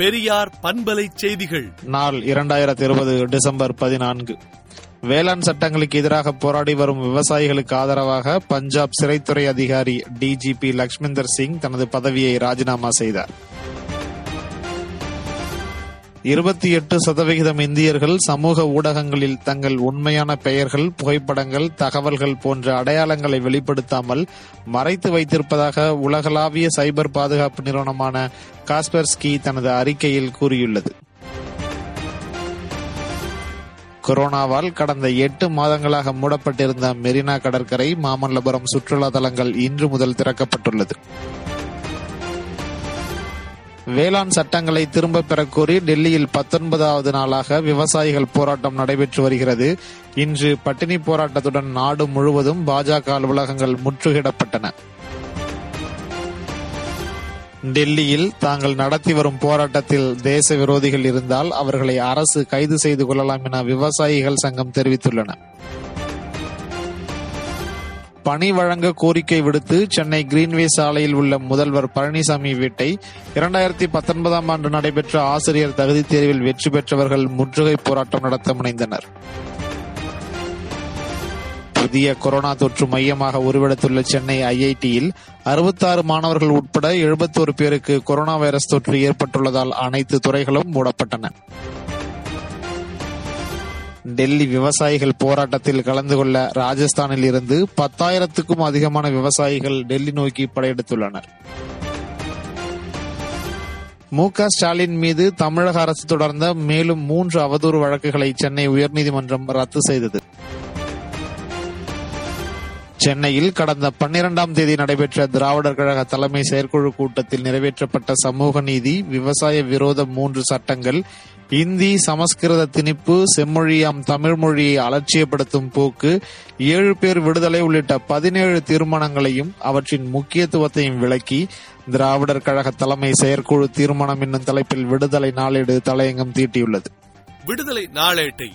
பெரியார் பண்பலை செய்திகள் நாள் 2020 டிசம்பர் 14. வேளாண் சட்டங்களுக்கு எதிராக போராடி வரும் விவசாயிகளுக்கு ஆதரவாக பஞ்சாப் சிறைத்துறை அதிகாரி டிஜிபி லக்ஷ்மந்தர் சிங் தனது பதவியை ராஜினாமா செய்தார். 28% இந்தியர்கள் சமூக ஊடகங்களில் தங்கள் உண்மையான பெயர்கள், புகைப்படங்கள், தகவல்கள் போன்ற அடையாளங்களை வெளிப்படுத்தாமல் மறைத்து வைத்திருப்பதாக உலகளாவிய சைபர் பாதுகாப்பு நிறுவனமான காஸ்பெர்ஸ்கி தனது அறிக்கையில் கூறியுள்ளது. கொரோனாவால் கடந்த 8 மாதங்களாக மூடப்பட்டிருந்த மெரினா கடற்கரை, மாமல்லபுரம் சுற்றுலா தலங்கள் இன்று முதல் திறக்கப்பட்டுள்ளது. வேளாண் சட்டங்களை திரும்ப பெறக் கோரி டெல்லியில் 19வது நாளாக விவசாயிகள் போராட்டம் நடைபெற்று வருகிறது. இன்று பட்டினி போராட்டத்துடன் நாடு முழுவதும் பாஜக அலுவலகங்கள் முற்றுகையிடப்பட்டன. டெல்லியில் தாங்கள் நடத்தி வரும் போராட்டத்தில் தேச விரோதிகள் இருந்தால் அவர்களை அரசு கைது செய்து கொள்ளலாம் என விவசாயிகள் சங்கம் தெரிவித்துள்ளன. பணி வழங்க கோரிக்கை விடுத்து சென்னை கிரீன்வே சாலையில் உள்ள முதல்வர் பழனிசாமி வீட்டை 2019 நடைபெற்ற ஆசிரியர் தகுதித் தேர்வில் வெற்றி பெற்றவர்கள் முற்றுகை போராட்டம் நடத்த முனைந்தனர். புதிய கொரோனா தொற்று மையமாக உருவெடுத்துள்ள சென்னை ஐஐடியில் 66 மாணவர்கள் உட்பட 71 பேருக்கு கொரோனா வைரஸ் தொற்று ஏற்பட்டுள்ளதால் அனைத்து துறைகளும் மூடப்பட்டன. டெல்லி விவசாயிகள் போராட்டத்தில் கலந்து கொள்ள ராஜஸ்தானில் இருந்து 10,000க்கும் அதிகமான விவசாயிகள் டெல்லி நோக்கி படையெடுத்துள்ளனர். மு.க. ஸ்டாலின் மீது தமிழக அரசு தொடர்ந்த மேலும் 3 அவதூறு வழக்குகளை சென்னை உயர்நீதிமன்றம் ரத்து செய்தது. சென்னையில் கடந்த 12ஆம் தேதி நடைபெற்ற திராவிடர் கழக தலைமை செயற்குழு கூட்டத்தில் நிறைவேற்றப்பட்ட சமூக நீதி, விவசாய விரோத 3 சட்டங்கள், இந்தி, சமஸ்கிருத திணிப்பு, செம்மொழியாம் தமிழ் மொழியை அலட்சியப்படுத்தும் போக்கு, 7 பேர் விடுதலை உள்ளிட்ட 17 தீர்மானங்களையும் அவற்றின் முக்கியத்துவத்தையும் விளக்கி திராவிடர் கழக தலைமை செயற்குழு தீர்மானம் என்னும் தலைப்பில் விடுதலை நாளேடு தலையங்கம் தீட்டியுள்ளது. விடுதலை நாளேட்டை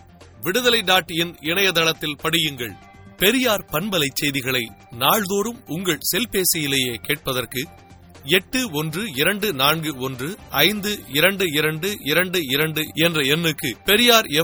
விடுதலை.in இணையதளத்தில் படியுங்கள். பெரியார் பண்பலை செய்திகளை நாள்தோறும் உங்கள் செல்பேசியிலேயே கேட்பதற்கு 8124152222 என்ற எண்ணுக்கு பெரியார்